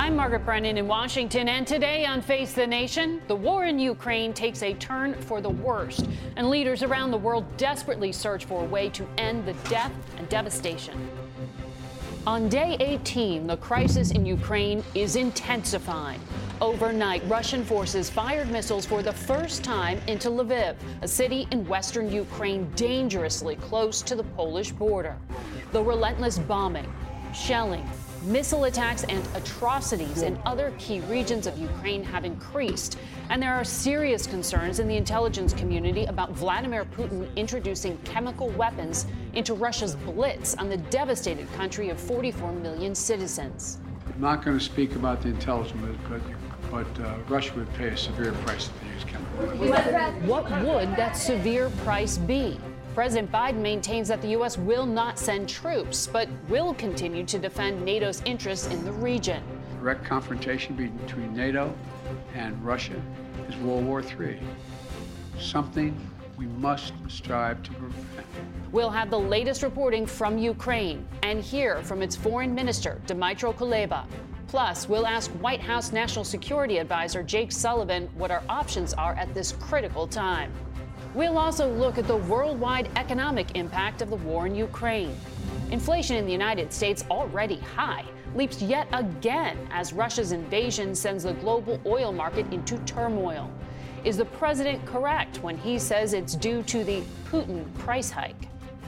I'm Margaret Brennan in Washington, and today on Face the Nation, the war in Ukraine takes a turn for the worst, and leaders around the world desperately search for a way to end the death and devastation. On day 18, the crisis in Ukraine is intensifying. Overnight, Russian forces fired missiles for the first time into Lviv, a city in western Ukraine dangerously close to the Polish border. The relentless bombing, shelling, missile attacks and atrocities in other key regions of Ukraine have increased, and there are serious concerns in the intelligence community about Vladimir Putin introducing chemical weapons into Russia's blitz on the devastated country of 44 million citizens. I'm not going to speak about the intelligence, but Russia would pay a severe price if they used chemical weapons. What would that severe price be? President Biden maintains that the U.S. will not send troops, but will continue to defend NATO's interests in the region. Direct confrontation between NATO and Russia is World War III, something we must strive to prevent. We'll have the latest reporting from Ukraine and hear from its foreign minister, Dmytro Kuleba. Plus, we'll ask White House National Security Advisor Jake Sullivan what our options are at this critical time. We'll also look at the worldwide economic impact of the war in Ukraine. Inflation in the United States, already high, leaps yet again as Russia's invasion sends the global oil market into turmoil. Is the president correct when he says it's due to the Putin price hike?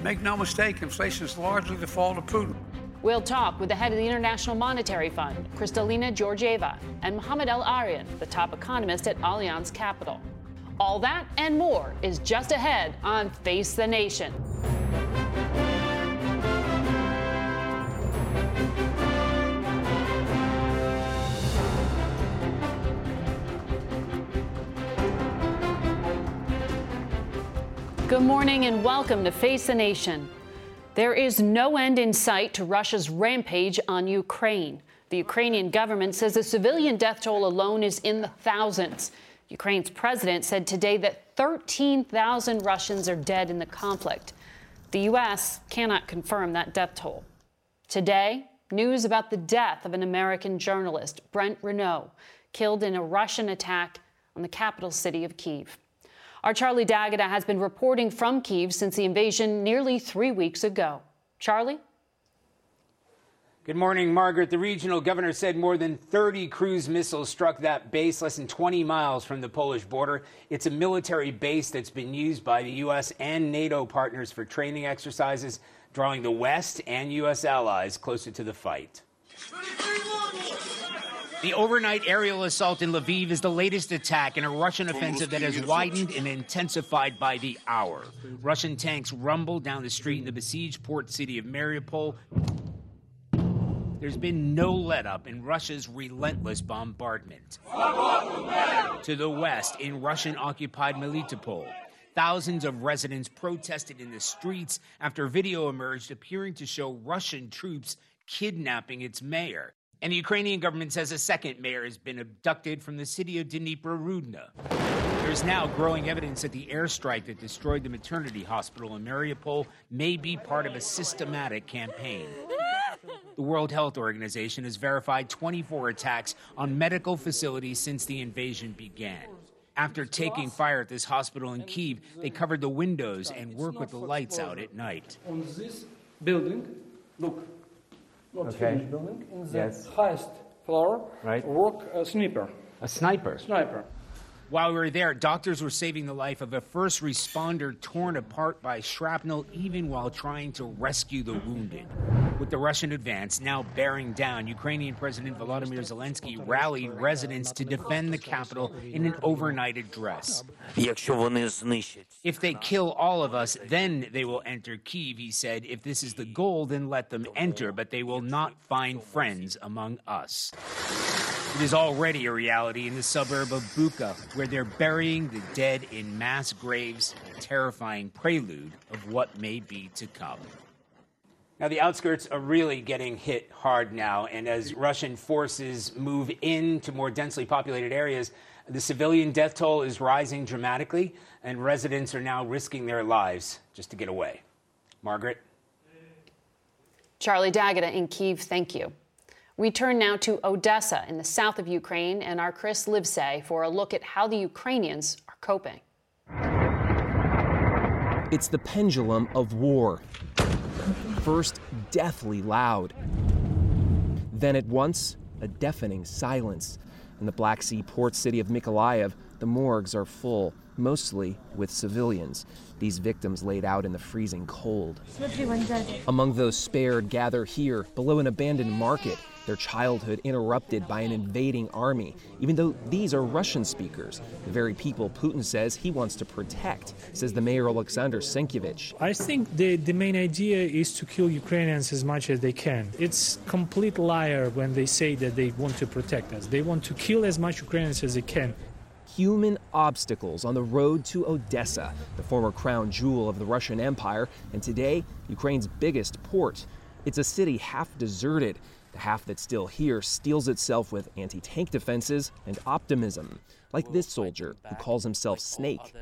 Make no mistake, inflation is largely the fault of Putin. We'll talk with the head of the International Monetary Fund, Kristalina Georgieva, and Mohamed El-Erian, the top economist at Allianz Capital. All that and more is just ahead on Face the Nation. Good morning and welcome to Face the Nation. There is no end in sight to Russia's rampage on Ukraine. The Ukrainian government says the civilian death toll alone is in the thousands. Ukraine's president said today that 13,000 Russians are dead in the conflict. The U.S. cannot confirm that death toll. Today, news about the death of an American journalist, Brent Renaud, killed in a Russian attack on the capital city of Kyiv. Our Charlie D'Agata has been reporting from Kyiv since the invasion nearly 3 weeks ago. Charlie? Good morning, Margaret. The regional governor said more than 30 cruise missiles struck that base less than 20 miles from the Polish border. It's a military base that's been used by the U.S. and NATO partners for training exercises, drawing the West and U.S. allies closer to the fight. The overnight aerial assault in Lviv is the latest attack in a Russian offensive that has widened and intensified by the hour. Russian tanks rumble down the street in the besieged port city of Mariupol. There's been no let-up in Russia's relentless bombardment. To the west, in Russian-occupied Melitopol, thousands of residents protested in the streets after video emerged appearing to show Russian troops kidnapping its mayor. And the Ukrainian government says a second mayor has been abducted from the city of Dnipro-Rudna. There's now growing evidence that the airstrike that destroyed the maternity hospital in Mariupol may be part of a systematic campaign. The World Health Organization has verified 24 attacks on medical facilities since the invasion began. After taking fire at this hospital in Kyiv, they covered the windows and work with the lights out at night. On this building, look, not finished building, in the highest floor, right. Work a sniper. A sniper? Sniper. While we were there, doctors were saving the life of a first responder torn apart by shrapnel, even while trying to rescue the wounded. With the Russian advance now bearing down, Ukrainian President Volodymyr Zelensky rallied residents to defend the capital in an overnight address. If they kill all of us, then they will enter Kyiv, he said. If this is the goal, then let them enter, but they will not find friends among us. It is already a reality in the suburb of Bucha, where they're burying the dead in mass graves, a terrifying prelude of what may be to come. Now, the outskirts are really getting hit hard now, and as Russian forces move into more densely populated areas, the civilian death toll is rising dramatically, and residents are now risking their lives just to get away. Margaret? Charlie D'Agata in Kyiv, thank you. We turn now to Odessa in the south of Ukraine and our Chris Livesay for a look at how the Ukrainians are coping. It's the pendulum of war. First, deathly loud. Then at once, a deafening silence. In the Black Sea port city of Mykolaiv, the morgues are full, mostly with civilians. These victims laid out in the freezing cold. Among those spared gather here, below an abandoned market, their childhood interrupted by an invading army, even though these are Russian speakers, the very people Putin says he wants to protect, says the mayor Alexander Sienkiewicz. I think the main idea is to kill Ukrainians as much as they can. It's complete liar when they say that they want to protect us. They want to kill as much Ukrainians as they can. Human obstacles on the road to Odessa, the former crown jewel of the Russian Empire, and today, Ukraine's biggest port. It's a city half deserted. The half that's still here steals itself with anti-tank defenses and optimism, like this soldier who calls himself Snake.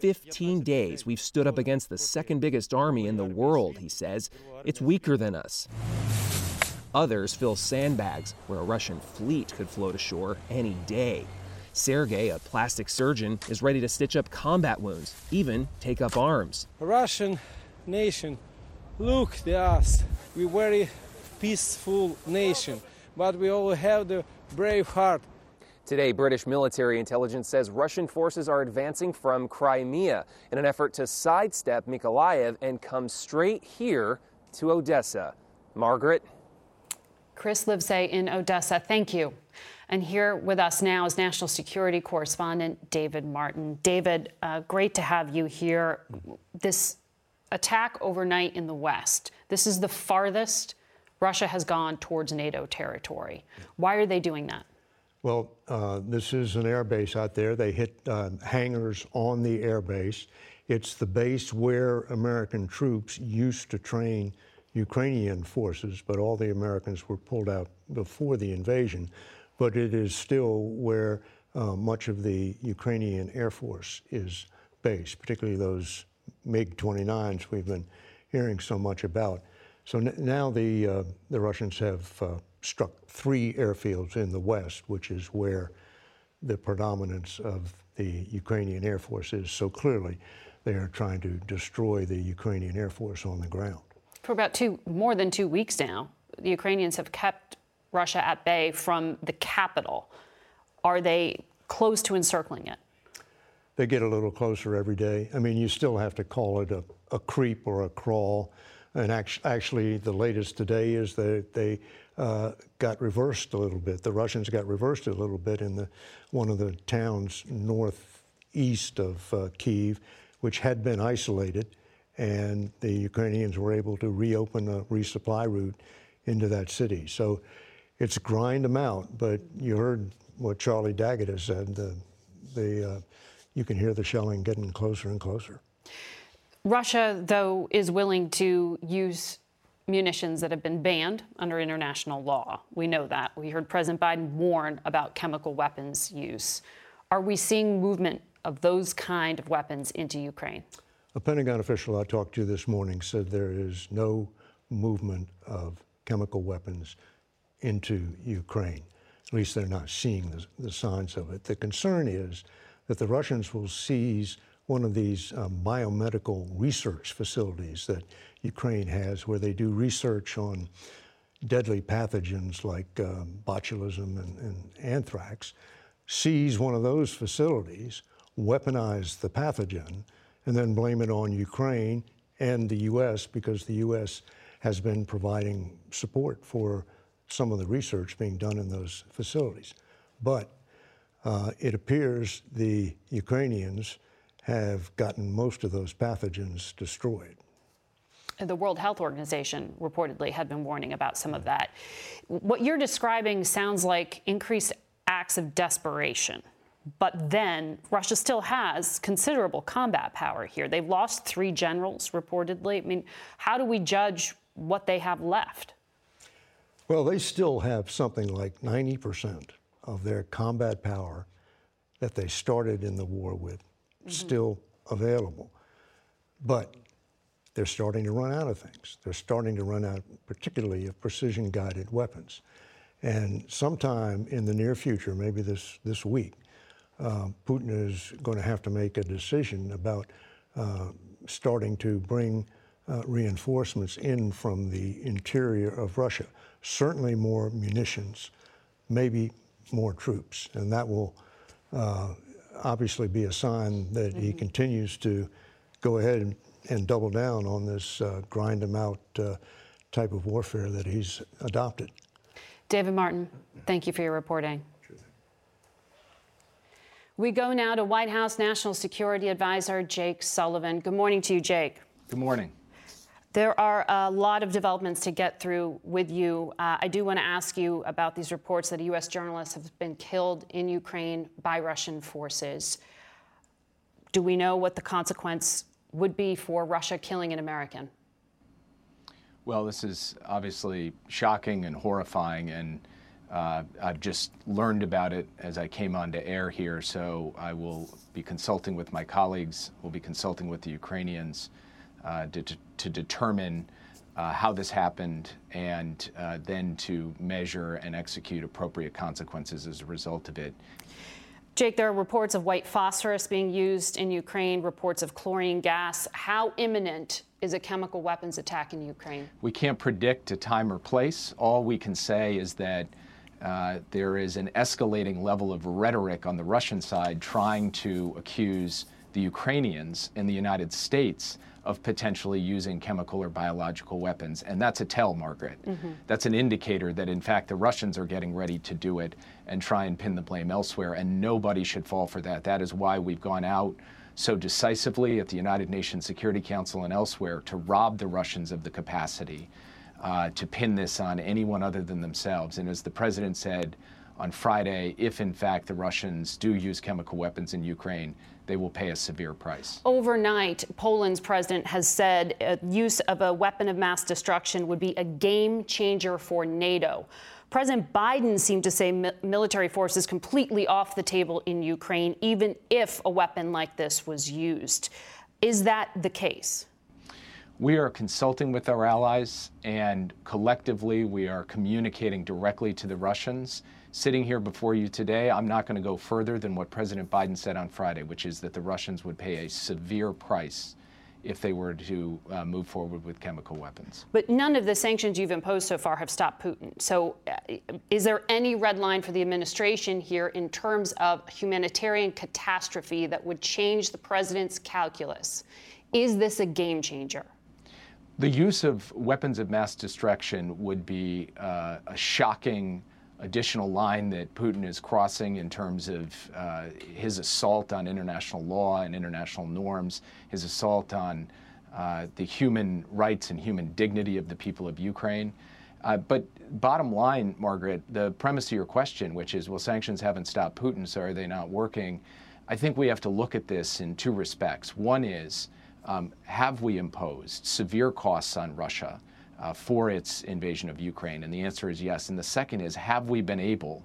15 days we've stood up against the second biggest army in the world, he says. It's weaker than us. Others fill sandbags where a Russian fleet could float ashore any day. Sergei, a plastic surgeon, is ready to stitch up combat wounds, even take up arms. Russian nation, look at us. We're very peaceful nation, but we all have the brave heart. Today, British military intelligence says Russian forces are advancing from Crimea in an effort to sidestep Mykolaiv and come straight here to Odessa. Margaret? Chris Livesay in Odessa, thank you. And here with us now is national security correspondent David Martin. David, great to have you here. This attack overnight in the West, this is the farthest Russia has gone towards NATO territory. Why are they doing that? Well, this is an air base out there. They hit hangars on the air base. It's the base where American troops used to train Ukrainian forces, but all the Americans were pulled out before the invasion. But it is still where much of the Ukrainian Air Force is based, particularly those MiG-29s we've been hearing so much about. So now the Russians have struck three airfields in the West, which is where the predominance of the Ukrainian Air Force is. So clearly, they are trying to destroy the Ukrainian Air Force on the ground. For about more than two weeks now, the Ukrainians have kept Russia at bay from the capital. Are they close to encircling it? They get a little closer every day. I mean, you still have to call it a creep or a crawl. And actually, the latest today is that they got reversed a little bit. The Russians got reversed a little bit in one of the towns northeast of Kyiv, which had been isolated, and the Ukrainians were able to reopen a resupply route into that city. So it's grind them out, but you heard what Charlie D'Agata said. You can hear the shelling getting closer and closer. Russia, though, is willing to use munitions that have been banned under international law. We know that. We heard President Biden warn about chemical weapons use. Are we seeing movement of those kind of weapons into Ukraine? A Pentagon official I talked to this morning said there is no movement of chemical weapons into Ukraine. At least they're not seeing the signs of it. The concern is that the Russians will seize one of these biomedical research facilities that Ukraine has, where they do research on deadly pathogens like botulism and anthrax. seize one of those facilities, weaponize the pathogen, and then blame it on Ukraine and the U.S. because the U.S. has been providing support for some of the research being done in those facilities. But it appears the Ukrainians have gotten most of those pathogens destroyed. The World Health Organization reportedly had been warning about some of that. What you're describing sounds like increased acts of desperation. But then Russia still has considerable combat power here. They've lost 3 generals, reportedly. I mean, how do we judge what they have left? Well, they still have something like 90% of their combat power that they started in the war with still available. But they're starting to run out of things. They're starting to run out, particularly of precision-guided weapons. And sometime in the near future, maybe this week, Putin is going to have to make a decision about starting to bring reinforcements in from the interior of Russia. Certainly more munitions, maybe more troops. And that will obviously be a sign that he continues to go ahead and double down on this grind-them-out type of warfare that he's adopted. David Martin, thank you for your reporting. We go now to White House National Security Advisor Jake Sullivan. Good morning to you, Jake. Good morning. There are a lot of developments to get through with you. I do want to ask you about these reports that U.S. journalists have been killed in Ukraine by Russian forces. Do we know what the consequence would be for Russia killing an American? Well, this is obviously shocking and horrifying, and I've just learned about it as I came on to air here, so I will be consulting with my colleagues, we'll be consulting with the Ukrainians to determine how this happened and then to measure and execute appropriate consequences as a result of it. Jake, there are reports of white phosphorus being used in Ukraine, reports of chlorine gas. How imminent is a chemical weapons attack in Ukraine? We can't predict a time or place. All we can say is that there is an escalating level of rhetoric on the Russian side trying to accuse the Ukrainians and the United States of potentially using chemical or biological weapons. And that's a tell, Margaret. That's an indicator that, in fact, the Russians are getting ready to do it and try and pin the blame elsewhere. And nobody should fall for that. That is why we've gone out so decisively at the United Nations Security Council and elsewhere to rob the Russians of the capacity to pin this on anyone other than themselves. And as the president said on Friday, if in fact the Russians do use chemical weapons in Ukraine, they will pay a severe price. Overnight, Poland's president has said use of a weapon of mass destruction would be a game changer for NATO. President Biden seemed to say military force is completely off the table in Ukraine, even if a weapon like this was used. Is that the case? We are consulting with our allies, and collectively we are communicating directly to the Russians. Sitting here before you today, I'm not going to go further than what President Biden said on Friday, which is that the Russians would pay a severe price if they were to move forward with chemical weapons. But none of the sanctions you've imposed so far have stopped Putin. So is there any red line for the administration here in terms of humanitarian catastrophe that would change the president's calculus? Is this a game changer? The use of weapons of mass destruction would be a shocking additional line that Putin is crossing in terms of his assault on international law and international norms, his assault on the human rights and human dignity of the people of Ukraine. But bottom line, Margaret, the premise of your question, which is, well, sanctions haven't stopped Putin, so are they not working? I think we have to look at this in 2 respects. One is, have we imposed severe costs on Russia for its invasion of Ukraine? And the answer is yes. And the second is, have we been able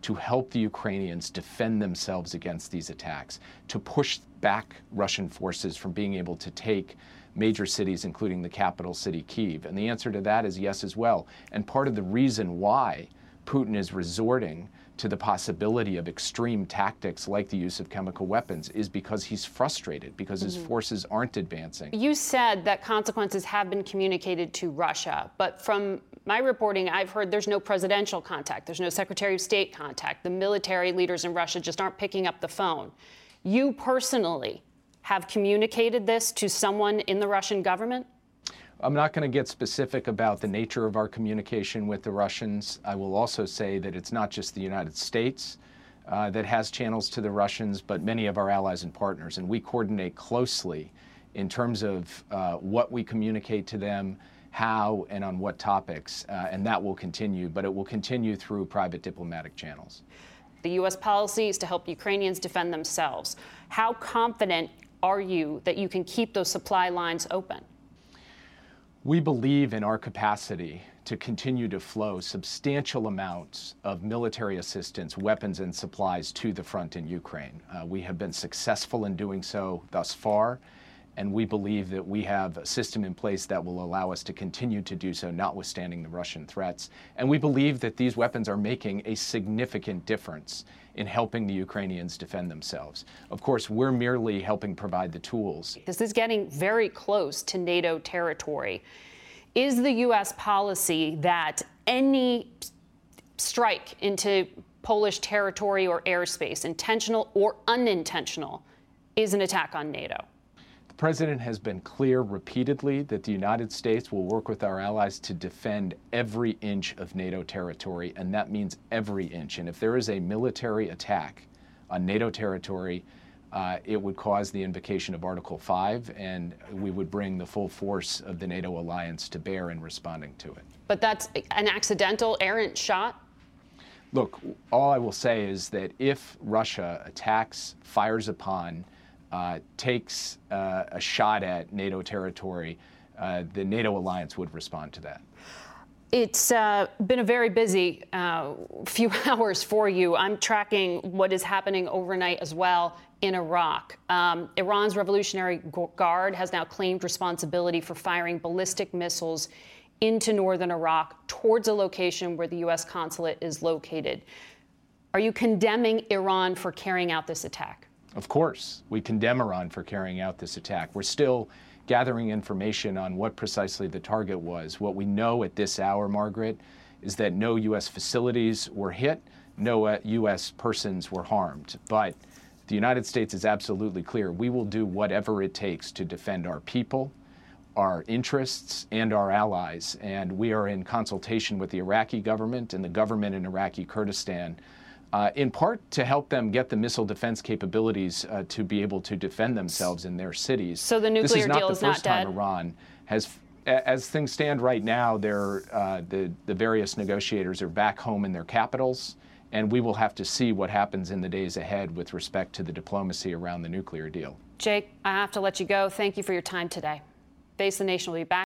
to help the Ukrainians defend themselves against these attacks, to push back Russian forces from being able to take major cities, including the capital city, Kyiv? And the answer to that is yes as well. And part of the reason why Putin is resorting to the possibility of extreme tactics like the use of chemical weapons is because he's frustrated, because his forces aren't advancing. You said that consequences have been communicated to Russia, but from my reporting, I've heard there's no presidential contact. There's no Secretary of State contact. The military leaders in Russia just aren't picking up the phone. You personally have communicated this to someone in the Russian government? I'm not going to get specific about the nature of our communication with the Russians. I will also say that it's not just the United States that has channels to the Russians, but many of our allies and partners. And we coordinate closely in terms of what we communicate to them, how and on what topics. And that will continue, but it will continue through private diplomatic channels. The U.S. policy is to help Ukrainians defend themselves. How confident are you that you can keep those supply lines open? We believe in our capacity to continue to flow substantial amounts of military assistance, weapons, and supplies to the front in Ukraine. We have been successful in doing so thus far, and we believe that we have a system in place that will allow us to continue to do so, notwithstanding the Russian threats. And we believe that these weapons are making a significant difference in helping the Ukrainians defend themselves. Of course, we're merely helping provide the tools. This is getting very close to NATO territory. Is the U.S. policy that any strike into Polish territory or airspace, intentional or unintentional, is an attack on NATO? The president has been clear repeatedly that the United States will work with our allies to defend every inch of NATO territory, and that means every inch. And if there is a military attack on NATO territory, it would cause the invocation of Article 5, and we would bring the full force of the NATO alliance to bear in responding to it. But that's an accidental, errant shot? Look, all I will say is that if Russia attacks, fires upon, takes a shot at NATO territory, the NATO alliance would respond to that. It's been a very busy few hours for you. I'm tracking what is happening overnight as well in Iraq. Iran's Revolutionary Guard has now claimed responsibility for firing ballistic missiles into northern Iraq towards a location where the U.S. consulate is located. Are you condemning Iran for carrying out this attack? Of course, we condemn Iran for carrying out this attack. We're still gathering information on what precisely the target was. What we know at this hour, Margaret, is that no U.S. facilities were hit, no U.S. persons were harmed. But the United States is absolutely clear. We will do whatever it takes to defend our people, our interests, and our allies. And we are in consultation with the Iraqi government and the government in Iraqi Kurdistan, in part to help them get the missile defense capabilities to be able to defend themselves in their cities. So the nuclear deal is not dead? This is not the first time Iran has, as things stand right now, the various negotiators are back home in their capitals, and we will have to see what happens in the days ahead with respect to the diplomacy around the nuclear deal. Jake, I have to let you go. Thank you for your time today. Face the Nation will be back.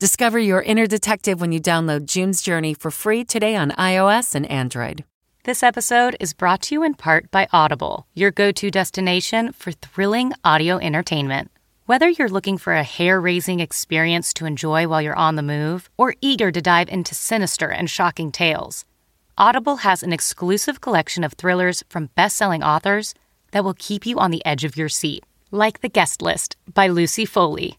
Discover your inner detective when you download June's Journey for free today on iOS and Android. This episode is brought to you in part by Audible, your go-to destination for thrilling audio entertainment. Whether you're looking for a hair-raising experience to enjoy while you're on the move, or eager to dive into sinister and shocking tales, Audible has an exclusive collection of thrillers from best-selling authors that will keep you on the edge of your seat, like The Guest List by Lucy Foley.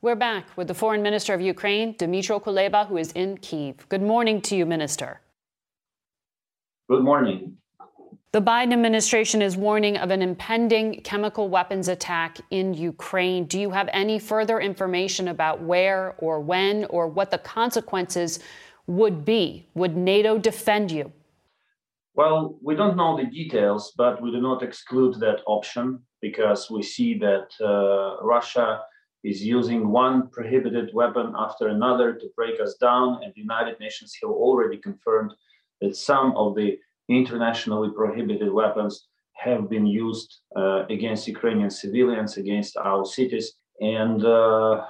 We're back with the Foreign Minister of Ukraine, Dmytro Kuleba, who is in Kyiv. Good morning to you, Minister. Good morning. The Biden administration is warning of an impending chemical weapons attack in Ukraine. Do you have any further information about where or when or what the consequences would be? Would NATO defend you? Well, we don't know the details, but we do not exclude that option because we see that Russia is using one prohibited weapon after another to break us down. And the United Nations have already confirmed that some of the internationally prohibited weapons have been used against Ukrainian civilians, against our cities. And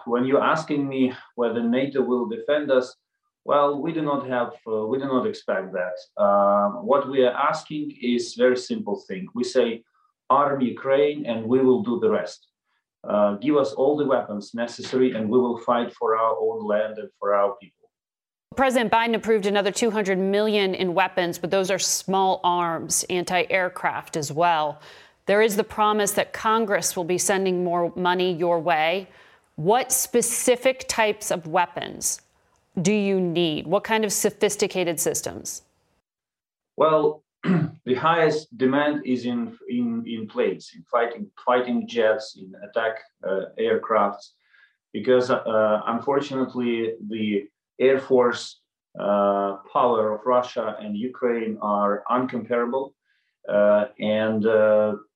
when you're asking me whether NATO will defend us, well, we do not expect that. What we are asking is very simple thing. We say, arm Ukraine and we will do the rest. Give us all the weapons necessary and we will fight for our own land and for our people. President Biden approved another $200 million in weapons, but those are small arms, anti-aircraft as well. There is the promise that Congress will be sending more money your way. What specific types of weapons do you need? What kind of sophisticated systems? Well, the highest demand is in planes, in fighting jets, in attack aircrafts, because unfortunately the Air Force power of Russia and Ukraine are uncomparable.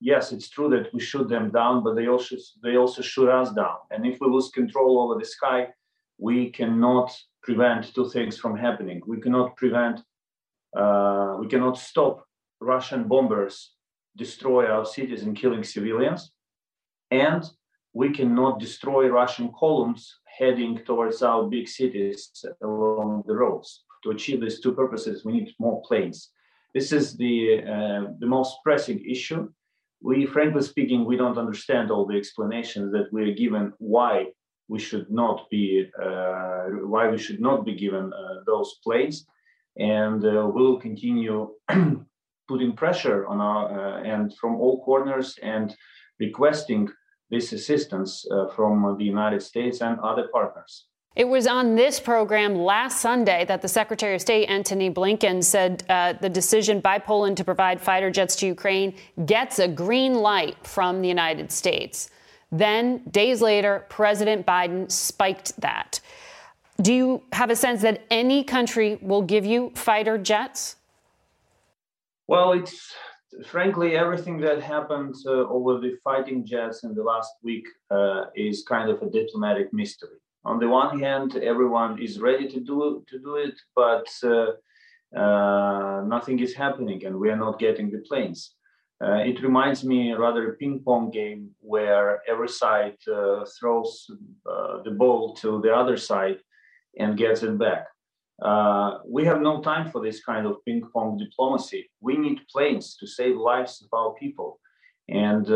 Yes, it's true that we shoot them down, but they also shoot us down. And if we lose control over the sky, we cannot prevent two things from happening. We cannot stop Russian bombers destroy our cities and killing civilians. And we cannot destroy Russian columns heading towards our big cities along the roads. To achieve these two purposes, we need more planes. This is the most pressing issue. We, frankly speaking, we don't understand all the explanations that we are given why we should not be given those planes, and we'll continue putting pressure on our and from all corners and requesting this assistance from the United States and other partners. It was on this program last Sunday that the Secretary of State, Antony Blinken, said the decision by Poland to provide fighter jets to Ukraine gets a green light from the United States. Then, days later, President Biden spiked that. Do you have a sense that any country will give you fighter jets? Well, it's... frankly, everything that happened over the fighting jets in the last week is kind of a diplomatic mystery. On the one hand, everyone is ready to do it, but nothing is happening and we are not getting the planes. It reminds me rather a ping pong game where every side throws the ball to the other side and gets it back. We have no time for this kind of ping pong diplomacy. We need planes to save lives of our people and to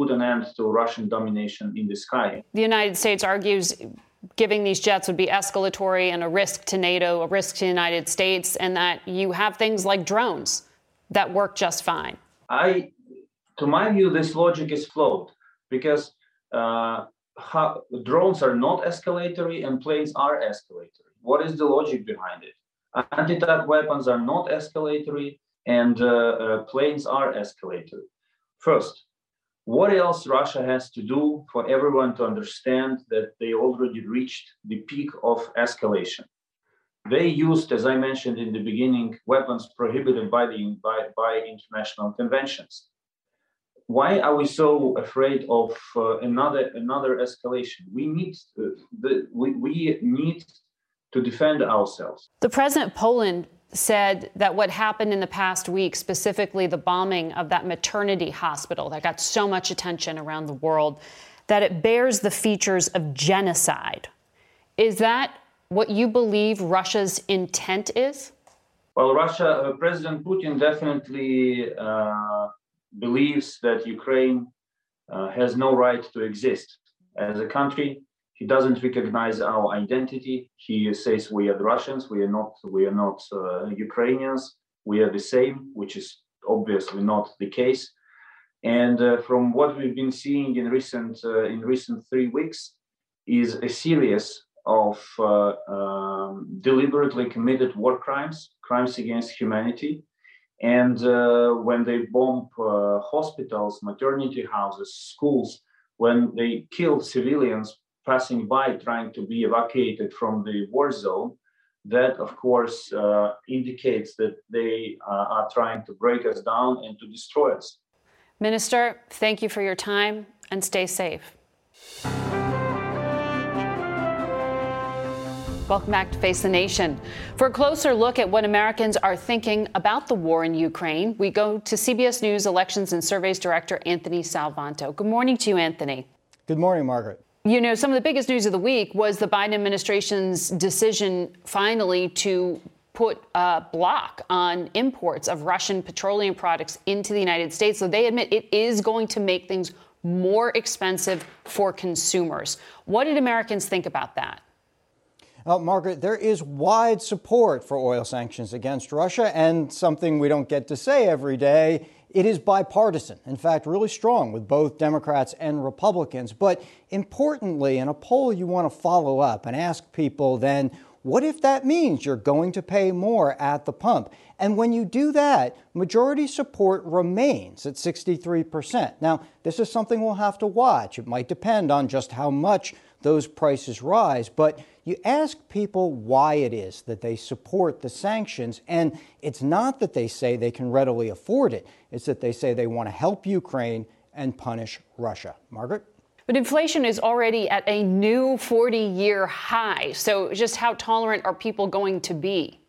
put an end to Russian domination in the sky. The United States argues giving these jets would be escalatory and a risk to NATO, a risk to the United States, and that you have things like drones that work just fine. To my view, this logic is flawed because drones are not escalatory and planes are escalatory. What is the logic behind it? Anti-tank weapons are not escalatory and planes are escalatory. First, what else Russia has to do for everyone to understand that they already reached the peak of escalation? They used, as I mentioned in the beginning, weapons prohibited by international conventions. Why are we so afraid of another escalation? We need to defend ourselves. The president of Poland said that what happened in the past week, specifically the bombing of that maternity hospital that got so much attention around the world, that it bears the features of genocide. Is that what you believe Russia's intent is? Well, President Putin definitely believes that Ukraine has no right to exist as a country. He doesn't recognize our identity. He says we are the Russians, we are not Ukrainians, we are the same, which is obviously not the case. And from what we've been seeing in recent 3 weeks is a series of deliberately committed war crimes against humanity, And when they bomb hospitals, maternity houses, schools, when they kill civilians passing by trying to be evacuated from the war zone, that, of course, indicates that they are trying to break us down and to destroy us. Minister, thank you for your time and stay safe. Welcome back to Face the Nation. For a closer look at what Americans are thinking about the war in Ukraine, we go to CBS News Elections and Surveys Director Anthony Salvanto. Good morning to you, Anthony. Good morning, Margaret. You know, some of the biggest news of the week was the Biden administration's decision finally to put a block on imports of Russian petroleum products into the United States. So they admit it is going to make things more expensive for consumers. What did Americans think about that? Margaret, there is wide support for oil sanctions against Russia, and something we don't get to say every day. It is bipartisan, in fact, really strong with both Democrats and Republicans. But importantly, in a poll, you want to follow up and ask people then, what if that means you're going to pay more at the pump? And when you do that, majority support remains at 63%. Now, this is something we'll have to watch. It might depend on just how much those prices rise, but you ask people why it is that they support the sanctions, and it's not that they say they can readily afford it. It's that they say they want to help Ukraine and punish Russia. Margaret? But inflation is already at a new 40-year high. So just how tolerant are people going to be?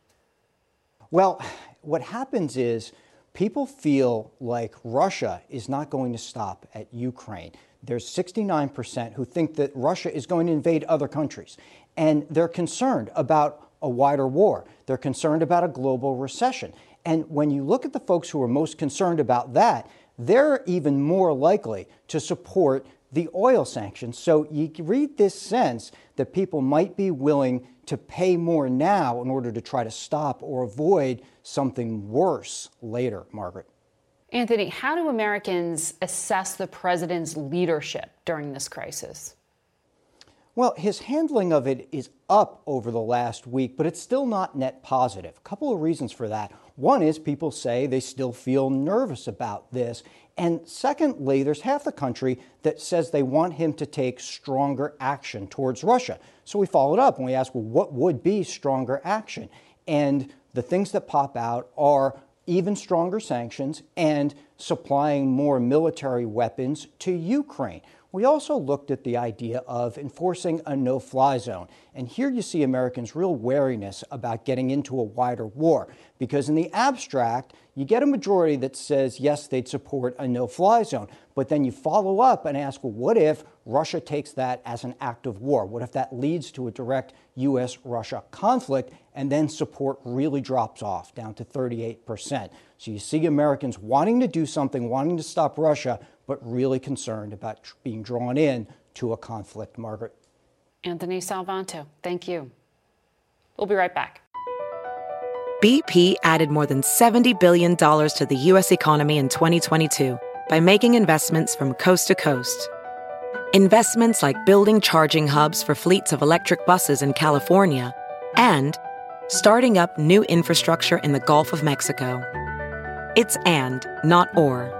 Well, what happens is people feel like Russia is not going to stop at Ukraine. There's 69% who think that Russia is going to invade other countries. And they're concerned about a wider war. They're concerned about a global recession. And when you look at the folks who are most concerned about that, they're even more likely to support the oil sanctions. So you read this sense that people might be willing to pay more now in order to try to stop or avoid something worse later, Margaret. Anthony, how do Americans assess the president's leadership during this crisis? Well, his handling of it is up over the last week, but it's still not net positive. A couple of reasons for that. One is people say they still feel nervous about this. And secondly, there's half the country that says they want him to take stronger action towards Russia. So we followed up and we asked, well, what would be stronger action? And the things that pop out are even stronger sanctions and supplying more military weapons to Ukraine. We also looked at the idea of enforcing a no-fly zone. And here you see Americans' real wariness about getting into a wider war, because in the abstract, you get a majority that says, yes, they'd support a no-fly zone. But then you follow up and ask, well, what if Russia takes that as an act of war? What if that leads to a direct U.S.-Russia conflict? And then support really drops off down to 38%. So you see Americans wanting to do something, wanting to stop Russia, but really concerned about being drawn in to a conflict, Margaret. Anthony Salvanto, thank you. We'll be right back. BP added more than $70 billion to the U.S. economy in 2022 by making investments from coast to coast. Investments like building charging hubs for fleets of electric buses in California and starting up new infrastructure in the Gulf of Mexico. It's and, not or.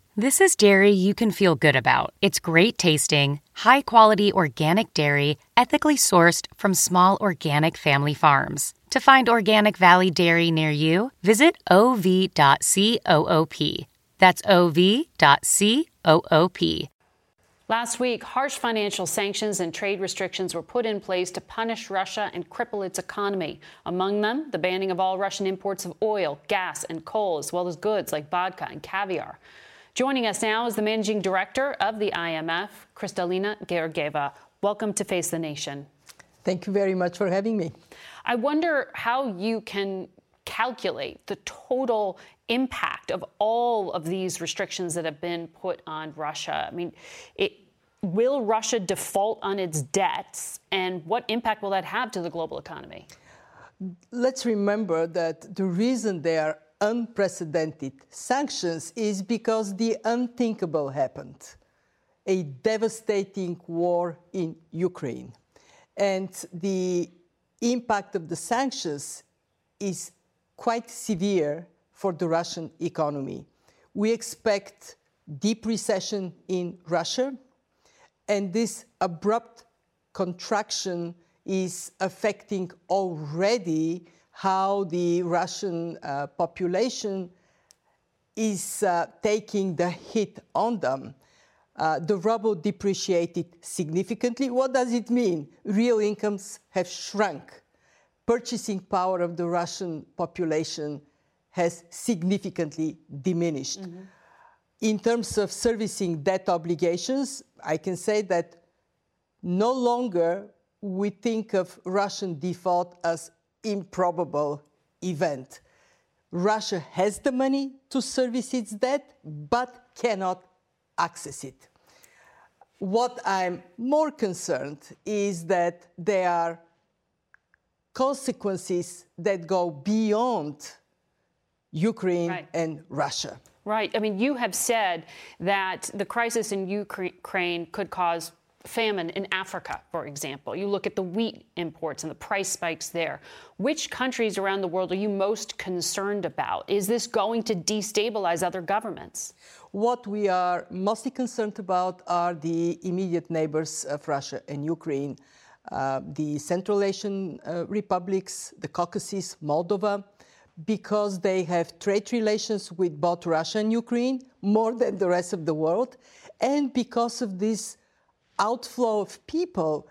This is dairy you can feel good about. It's great tasting, high-quality organic dairy, ethically sourced from small organic family farms. To find Organic Valley Dairy near you, visit ov.coop. That's ov.coop. Last week, harsh financial sanctions and trade restrictions were put in place to punish Russia and cripple its economy. Among them, the banning of all Russian imports of oil, gas, and coal, as well as goods like vodka and caviar. Joining us now is the managing director of the IMF, Kristalina Georgieva. Welcome to Face the Nation. Thank you very much for having me. I wonder how you can calculate the total impact of all of these restrictions that have been put on Russia? I mean, will Russia default on its debts, and what impact will that have to the global economy? Let's remember that the reason they are unprecedented sanctions is because the unthinkable happened, a devastating war in Ukraine. And the impact of the sanctions is quite severe for the Russian economy. We expect deep recession in Russia, and this abrupt contraction is affecting already how the Russian population is taking the hit on them. The ruble depreciated significantly. What does it mean? Real incomes have shrunk. Purchasing power of the Russian population has significantly diminished. Mm-hmm. In terms of servicing debt obligations, I can say that no longer we think of Russian default as improbable event. Russia has the money to service its debt, but cannot access it. What I'm more concerned is that there are consequences that go beyond Ukraine and Russia. Right. I mean, you have said that the crisis in Ukraine could cause famine in Africa, for example. You look at the wheat imports and the price spikes there. Which countries around the world are you most concerned about? Is this going to destabilize other governments? What we are mostly concerned about are the immediate neighbors of Russia and Ukraine, the Central Asian republics, the Caucasus, Moldova, because they have trade relations with both Russia and Ukraine, more than the rest of the world, and because of this outflow of people,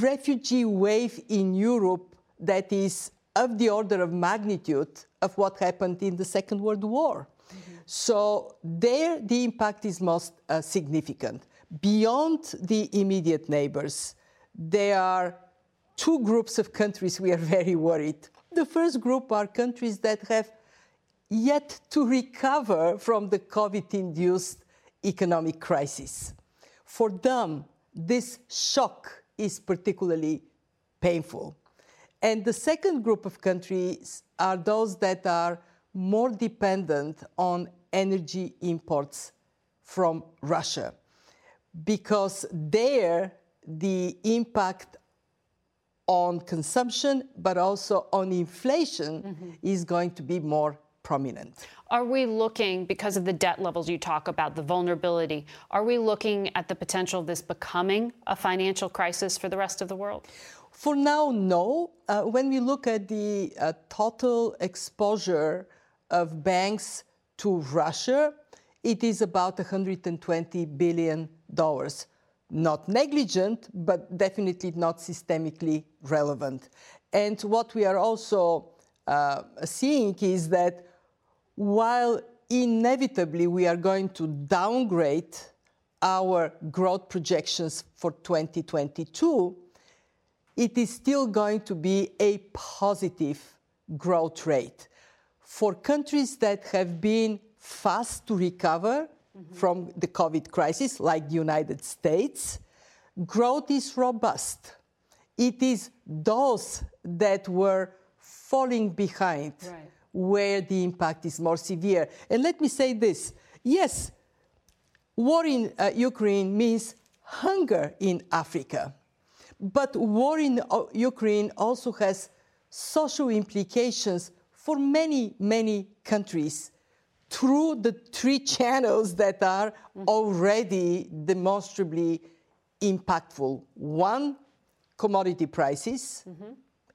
refugee wave in Europe that is of the order of magnitude of what happened in the Second World War. Mm-hmm. So there, the impact is most significant. Beyond the immediate neighbors, there are two groups of countries we are very worried. The first group are countries that have yet to recover from the COVID-induced economic crisis. For them, this shock is particularly painful. And the second group of countries are those that are more dependent on energy imports from Russia, because there the impact on consumption, but also on inflation, is going to be more prominent. Are we looking, because of the debt levels you talk about, the vulnerability, are we looking at the potential of this becoming a financial crisis for the rest of the world? For now, no. When we look at the total exposure of banks to Russia, it is about $120 billion. Not negligent, but definitely not systemically relevant. And what we are also seeing is that while inevitably we are going to downgrade our growth projections for 2022, it is still going to be a positive growth rate. For countries that have been fast to recover from the COVID crisis, like the United States, growth is robust. It is those that were falling behind where the impact is more severe. And let me say this. Yes, war in Ukraine means hunger in Africa. But war in Ukraine also has social implications for many, many countries through the three channels that are already demonstrably impactful. One, commodity prices,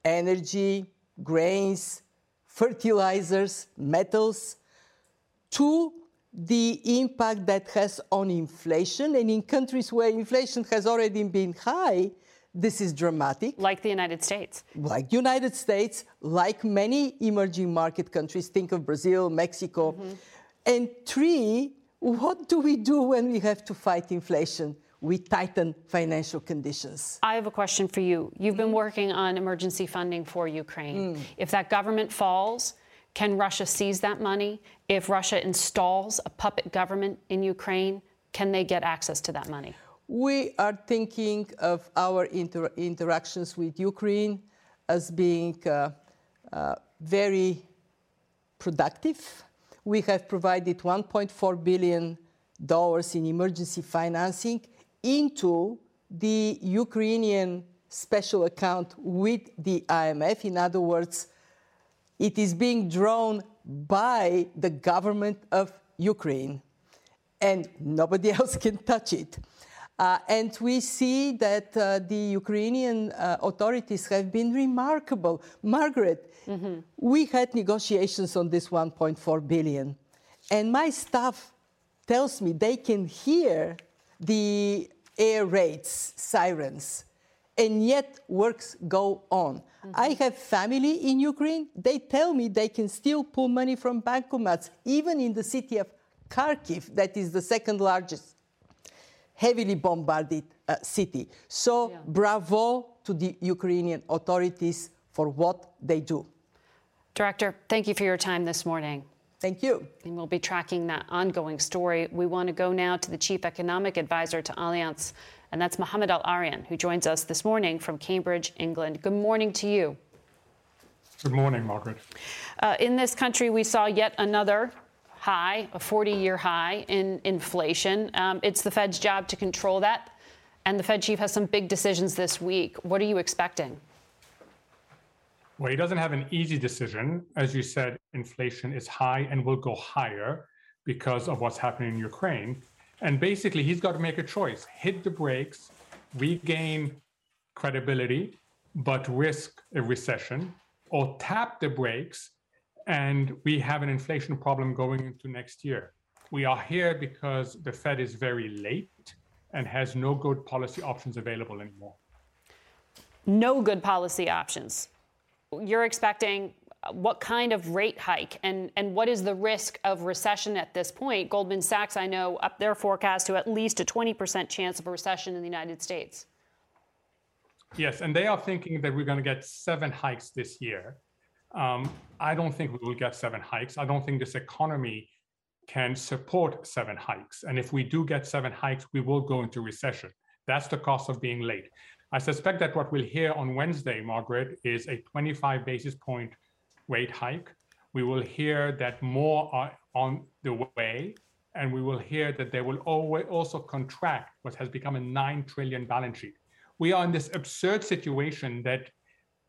energy, grains, fertilizers, metals. Two, the impact that has on inflation. And in countries where inflation has already been high, this is dramatic. Like the United States. Like the United States, like many emerging market countries. Think of Brazil, Mexico. And three, what do we do when we have to fight inflation? We tighten financial conditions. I have a question for you. You've been working on emergency funding for Ukraine. If that government falls, Can Russia seize that money? If Russia installs a puppet government in Ukraine, can they get access to that money? We are thinking of our interactions with Ukraine as being very productive. We have provided $1.4 billion in emergency financing into the Ukrainian special account with the IMF. In other words, it is being drawn by the government of Ukraine, and nobody else can touch it. And we see that the Ukrainian authorities have been remarkable. Margaret, we had negotiations on this $1.4 billion, and my staff tells me they can hear the air raids, sirens, and yet works go on. I have family in Ukraine. They tell me they can still pull money from bankomats, even in the city of Kharkiv, that is the second largest heavily bombarded city. So bravo to the Ukrainian authorities for what they do. Director, thank you for your time this morning. Thank you. And we'll be tracking that ongoing story. We want to go now to the chief economic advisor to Allianz, and that's Mohamed El-Erian, who joins us this morning from Cambridge, England. Good morning to you. Good morning, Margaret. In this country, we saw yet another high, a 40-year high in inflation. It's the Fed's job to control that, and the Fed chief has some big decisions this week. What are you expecting? Well, he doesn't have an easy decision. As you said, inflation is high and will go higher because of what's happening in Ukraine. And basically, he's got to make a choice, hit the brakes, regain credibility, but risk a recession, or tap the brakes, and we have an inflation problem going into next year. We are here because the Fed is very late and has no good policy options available anymore. No good policy options. You're expecting what kind of rate hike, and what is the risk of recession at this point? Goldman Sachs, I know, up their forecast to at least a 20% chance of a recession in the United States. Yes, and they are thinking that we're going to get 7 hikes this year. I don't think we will get 7 hikes. I don't think this economy can support 7 hikes. And if we do get 7 hikes, we will go into recession. That's the cost of being late. I suspect that what we'll hear on Wednesday, Margaret, is a 25 basis point rate hike. We will hear that more are on the way, and we will hear that they will also contract what has become a $9 trillion balance sheet. We are in this absurd situation that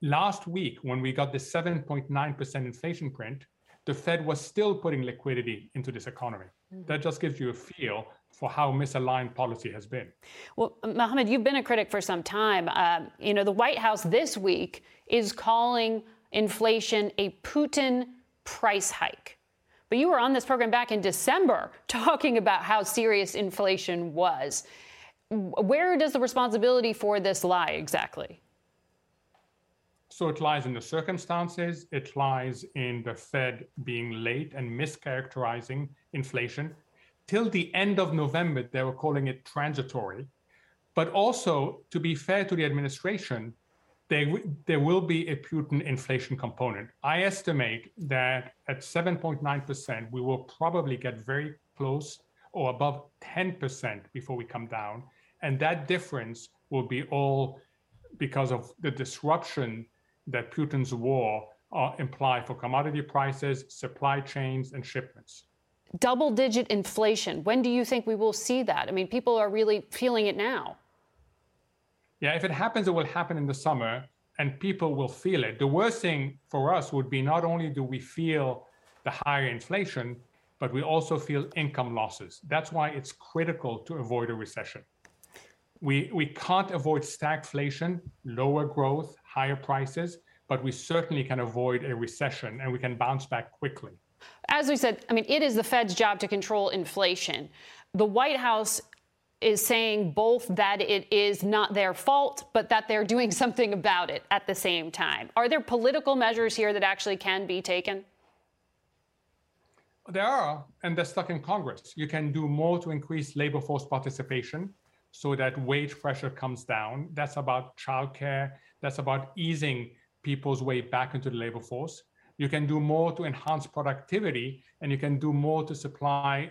last week, when we got the 7.9% inflation print, the Fed was still putting liquidity into this economy. That just gives you a feel for how misaligned policy has been. Well, Mohamed, you've been a critic for some time. You know, the White House this week is calling inflation a Putin price hike. But you were on this program back in December talking about how serious inflation was. Where does the responsibility for this lie exactly? So it lies in the circumstances. It lies in the Fed being late and mischaracterizing inflation. Till the end of November, they were calling it transitory. But also, to be fair to the administration, there will be a Putin inflation component. I estimate that at 7.9%, we will probably get very close or above 10% before we come down. And that difference will be all because of the disruption that Putin's war imply for commodity prices, supply chains, and shipments. Double-digit inflation. When do you think we will see that? I mean, people are really feeling it now. Yeah, if it happens, it will happen in the summer, and people will feel it. The worst thing for us would be not only do we feel the higher inflation, but we also feel income losses. That's why it's critical to avoid a recession. We can't avoid stagflation, lower growth, higher prices, but we certainly can avoid a recession, and we can bounce back quickly. As we said, I mean, it is the Fed's job to control inflation. The White House is saying both that it is not their fault, but that they're doing something about it at the same time. Are there political measures here that actually can be taken? There are, and they're stuck in Congress. You can do more to increase labor force participation so that wage pressure comes down. That's about childcare. That's about easing people's way back into the labor force. You can do more to enhance productivity, and you can do more to supply,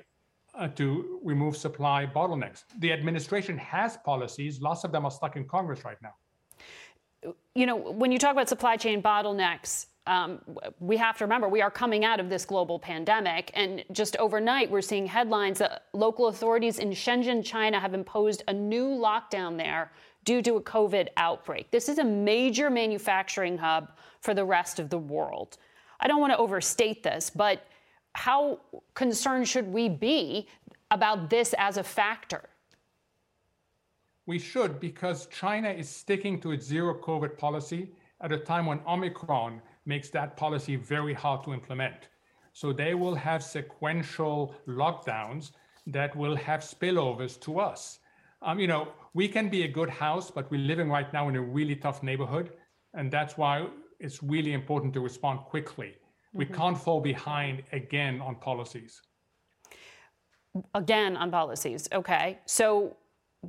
to remove supply bottlenecks. The administration has policies. Lots of them are stuck in Congress right now. You know, when you talk about supply chain bottlenecks, we have to remember we are coming out of this global pandemic. And just overnight, we're seeing headlines that local authorities in Shenzhen, China, have imposed a new lockdown there due to a COVID outbreak. This is a major manufacturing hub for the rest of the world. I don't want to overstate this, but how concerned should we be about this as a factor? We should, because China is sticking to its zero COVID policy at a time when Omicron makes that policy very hard to implement. So they will have sequential lockdowns that will have spillovers to us. You know, we can be a good house, but we're living right now in a really tough neighborhood. And that's why it's really important to respond quickly. Mm-hmm. We can't fall behind again on policies. Again on policies. Okay. So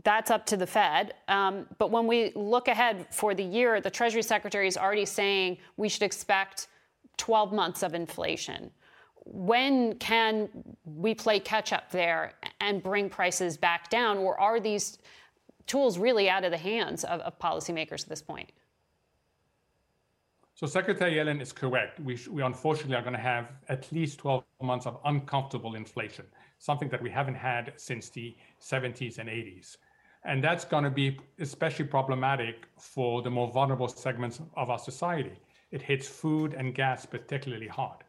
that's up to the Fed. But when we look ahead for the year, the Treasury Secretary is already saying we should expect 12 months of inflation. When can we play catch up there and bring prices back down? Or are these tools really out of the hands of policymakers at this point? So Secretary Yellen is correct. We unfortunately are going to have at least 12 months of uncomfortable inflation, something that we haven't had since the 70s and 80s. And that's going to be especially problematic for the more vulnerable segments of our society. It hits food and gas particularly hard.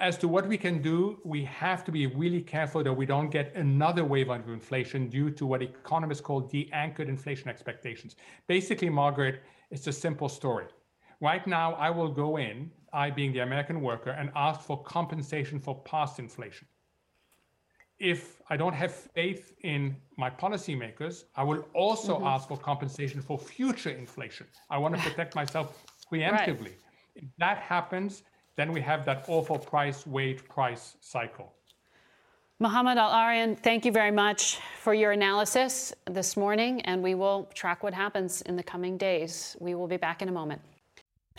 As to what we can do, we have to be really careful that we don't get another wave of inflation due to what economists call de-anchored inflation expectations. Basically, Margaret, it's a simple story. Right now, I will go in, I being the American worker, and ask for compensation for past inflation. If I don't have faith in my policymakers, I will also ask for compensation for future inflation. I want to protect myself preemptively. Right. If that happens, then we have that awful price-wage-price cycle. Mohamed El-Erian, thank you very much for your analysis this morning, and we will track what happens in the coming days. We will be back in a moment.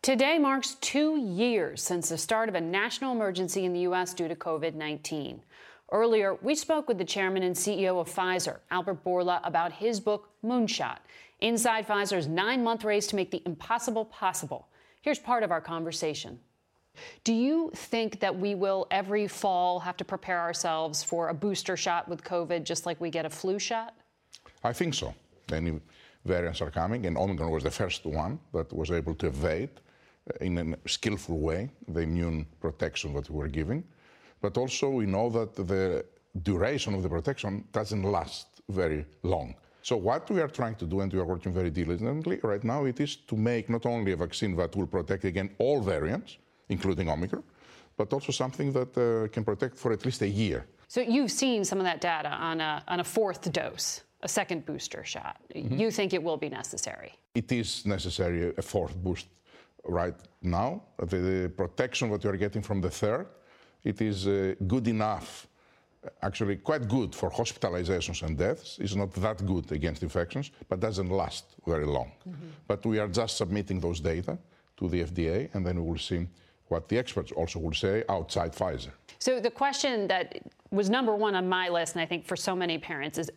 Today marks 2 years since the start of a national emergency in the U.S. due to COVID-19. Earlier, we spoke with the chairman and CEO of Pfizer, Albert Bourla, about his book, Moonshot, Inside Pfizer's 9-month race to make the impossible possible. Here's part of our conversation. Do you think that we will every fall have to prepare ourselves for a booster shot with COVID just like we get a flu shot? I think so. Any variants are coming, and Omicron was the first one that was able to evade in a skillful way the immune protection that we were giving. But also we know that the duration of the protection doesn't last very long. So what we are trying to do, and we are working very diligently right now, it is to make not only a vaccine that will protect against all variants, including Omicron, but also something that can protect for at least a year. So you've seen some of that data on a fourth dose, a second booster shot. Mm-hmm. You think it will be necessary? It is necessary, a fourth boost. Right now, the protection that you are getting from the third, it is good enough, actually quite good for hospitalizations and deaths. It's not that good against infections, but doesn't last very long. Mm-hmm. But we are just submitting those data to the FDA, and then we will see what the experts also will say outside Pfizer. So the question that was number one on my list, and I think for so many parents, is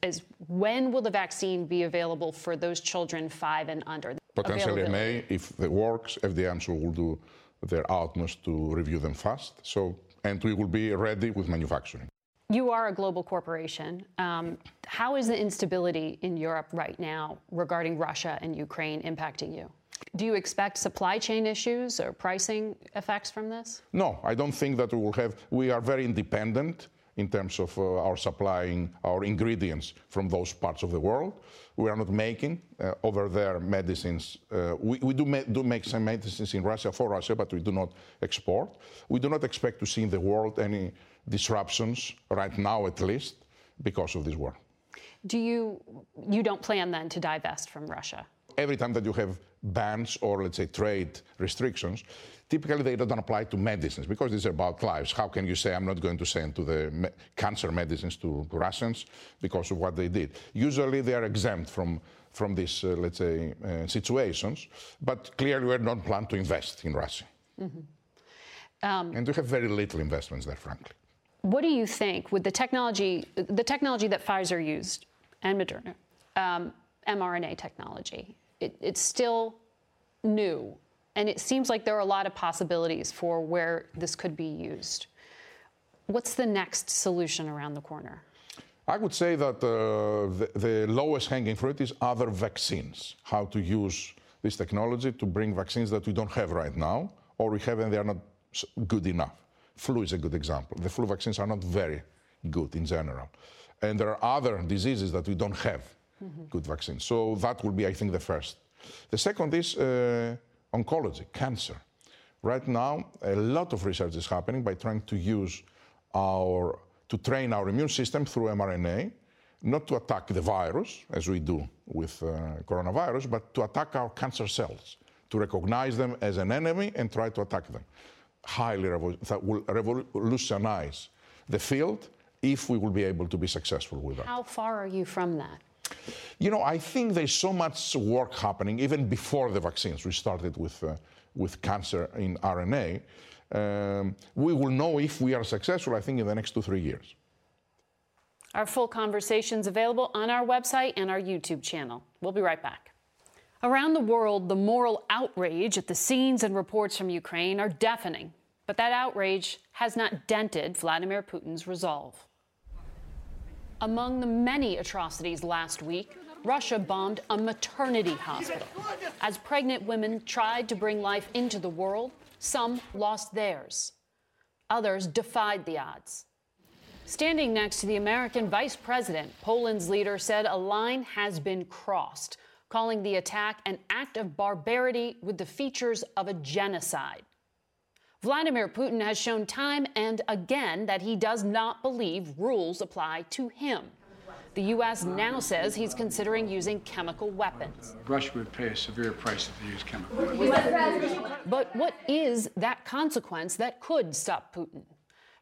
when will the vaccine be available for those children 5 and under? Potentially May, if it works, FDA, I'm sure, will do their utmost to review them fast. So and we will be ready with manufacturing. You are a global corporation. How is the instability in Europe right now regarding Russia and Ukraine impacting you? Do you expect supply chain issues or pricing effects from this? No, I don't think that we will have. We are very independent in terms of our supplying our ingredients from those parts of the world. We are not making over there medicines. We do make some medicines in Russia for Russia, but we do not export. We do not expect to see in the world any disruptions right now, at least, because of this war. You don't plan then to divest from Russia? Every time that you have bans or, let's say, trade restrictions, typically they don't apply to medicines because these are about lives. How can you say I'm not going to send to the cancer medicines to Russians because of what they did? Usually they are exempt from these, let's say, situations, but clearly we don't plan to invest in Russia. Mm-hmm. And we have very little investments there, frankly. What do you think with the technology that Pfizer used and Moderna, mRNA technology? It's still new, and it seems like there are a lot of possibilities for where this could be used. What's the next solution around the corner? I would say that the lowest hanging fruit is other vaccines, how to use this technology to bring vaccines that we don't have right now, or we have and they are not good enough. Flu is a good example. The flu vaccines are not very good in general. And there are other diseases that we don't have. Mm-hmm. Good vaccine. So that will be, I think, the first. The second is oncology, cancer. Right now, a lot of research is happening by trying to use to train our immune system through mRNA, not to attack the virus, as we do with coronavirus, but to attack our cancer cells, to recognize them as an enemy and try to attack them. That will revolutionize the field if we will be able to be successful with that. How far are you from that? You know, I think there's so much work happening even before the vaccines. We started with cancer in RNA. We will know if we are successful, I think, in the next 2-3 years. Our full conversation's available on our website and our YouTube channel. We'll be right back. Around the world, the moral outrage at the scenes and reports from Ukraine are deafening. But that outrage has not dented Vladimir Putin's resolve. Among the many atrocities last week, Russia bombed a maternity hospital. As pregnant women tried to bring life into the world, some lost theirs. Others defied the odds. Standing next to the American vice president, Poland's leader said a line has been crossed, calling the attack an act of barbarity with the features of a genocide. Vladimir Putin has shown time and again that he does not believe rules apply to him. The U.S. now says he's considering using chemical weapons. Russia would pay a severe price if they used chemical weapons. But what is that consequence that could stop Putin?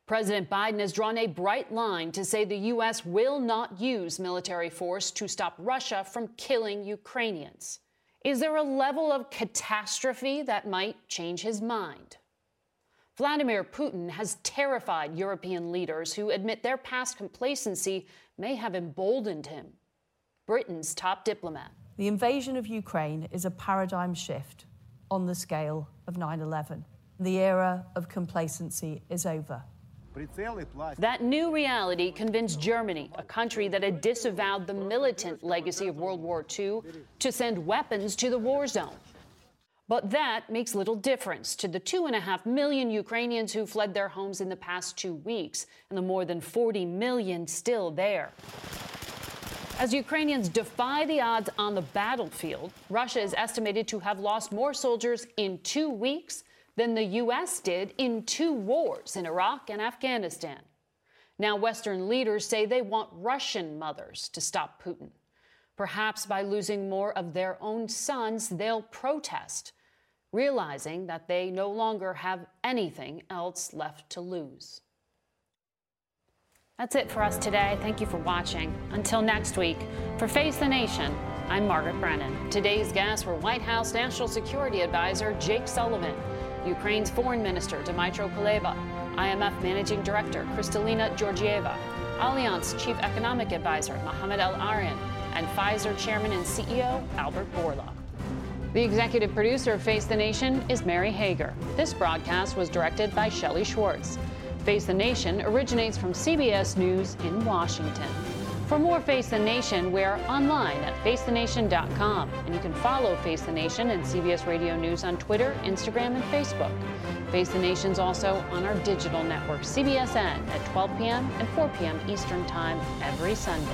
President Biden has drawn a bright line to say the U.S. will not use military force to stop Russia from killing Ukrainians. Is there a level of catastrophe that might change his mind? Vladimir Putin has terrified European leaders who admit their past complacency may have emboldened him. Britain's top diplomat. The invasion of Ukraine is a paradigm shift on the scale of 9/11. The era of complacency is over. That new reality convinced Germany, a country that had disavowed the militant legacy of World War II, to send weapons to the war zone. But that makes little difference to the 2.5 million Ukrainians who fled their homes in the past 2 weeks and the more than 40 million still there. As Ukrainians defy the odds on the battlefield, Russia is estimated to have lost more soldiers in 2 weeks than the U.S. did in 2 wars in Iraq and Afghanistan. Now Western leaders say they want Russian mothers to stop Putin. Perhaps by losing more of their own sons, they'll protest, realizing that they no longer have anything else left to lose. That's it for us today. Thank you for watching. Until next week, for Face the Nation, I'm Margaret Brennan. Today's guests were White House National Security Advisor Jake Sullivan, Ukraine's Foreign Minister Dmytro Kuleba, IMF Managing Director Kristalina Georgieva, Allianz Chief Economic Advisor Mohamed El-Erian, and Pfizer Chairman and CEO Albert Bourla. The executive producer of Face the Nation is Mary Hager. This broadcast was directed by Shelley Schwartz. Face the Nation originates from CBS News in Washington. For more Face the Nation, we're online at facethenation.com, and you can follow Face the Nation and CBS Radio News on Twitter, Instagram, and Facebook. Face the Nation's also on our digital network, CBSN, at 12 p.m. and 4 p.m. Eastern Time every Sunday.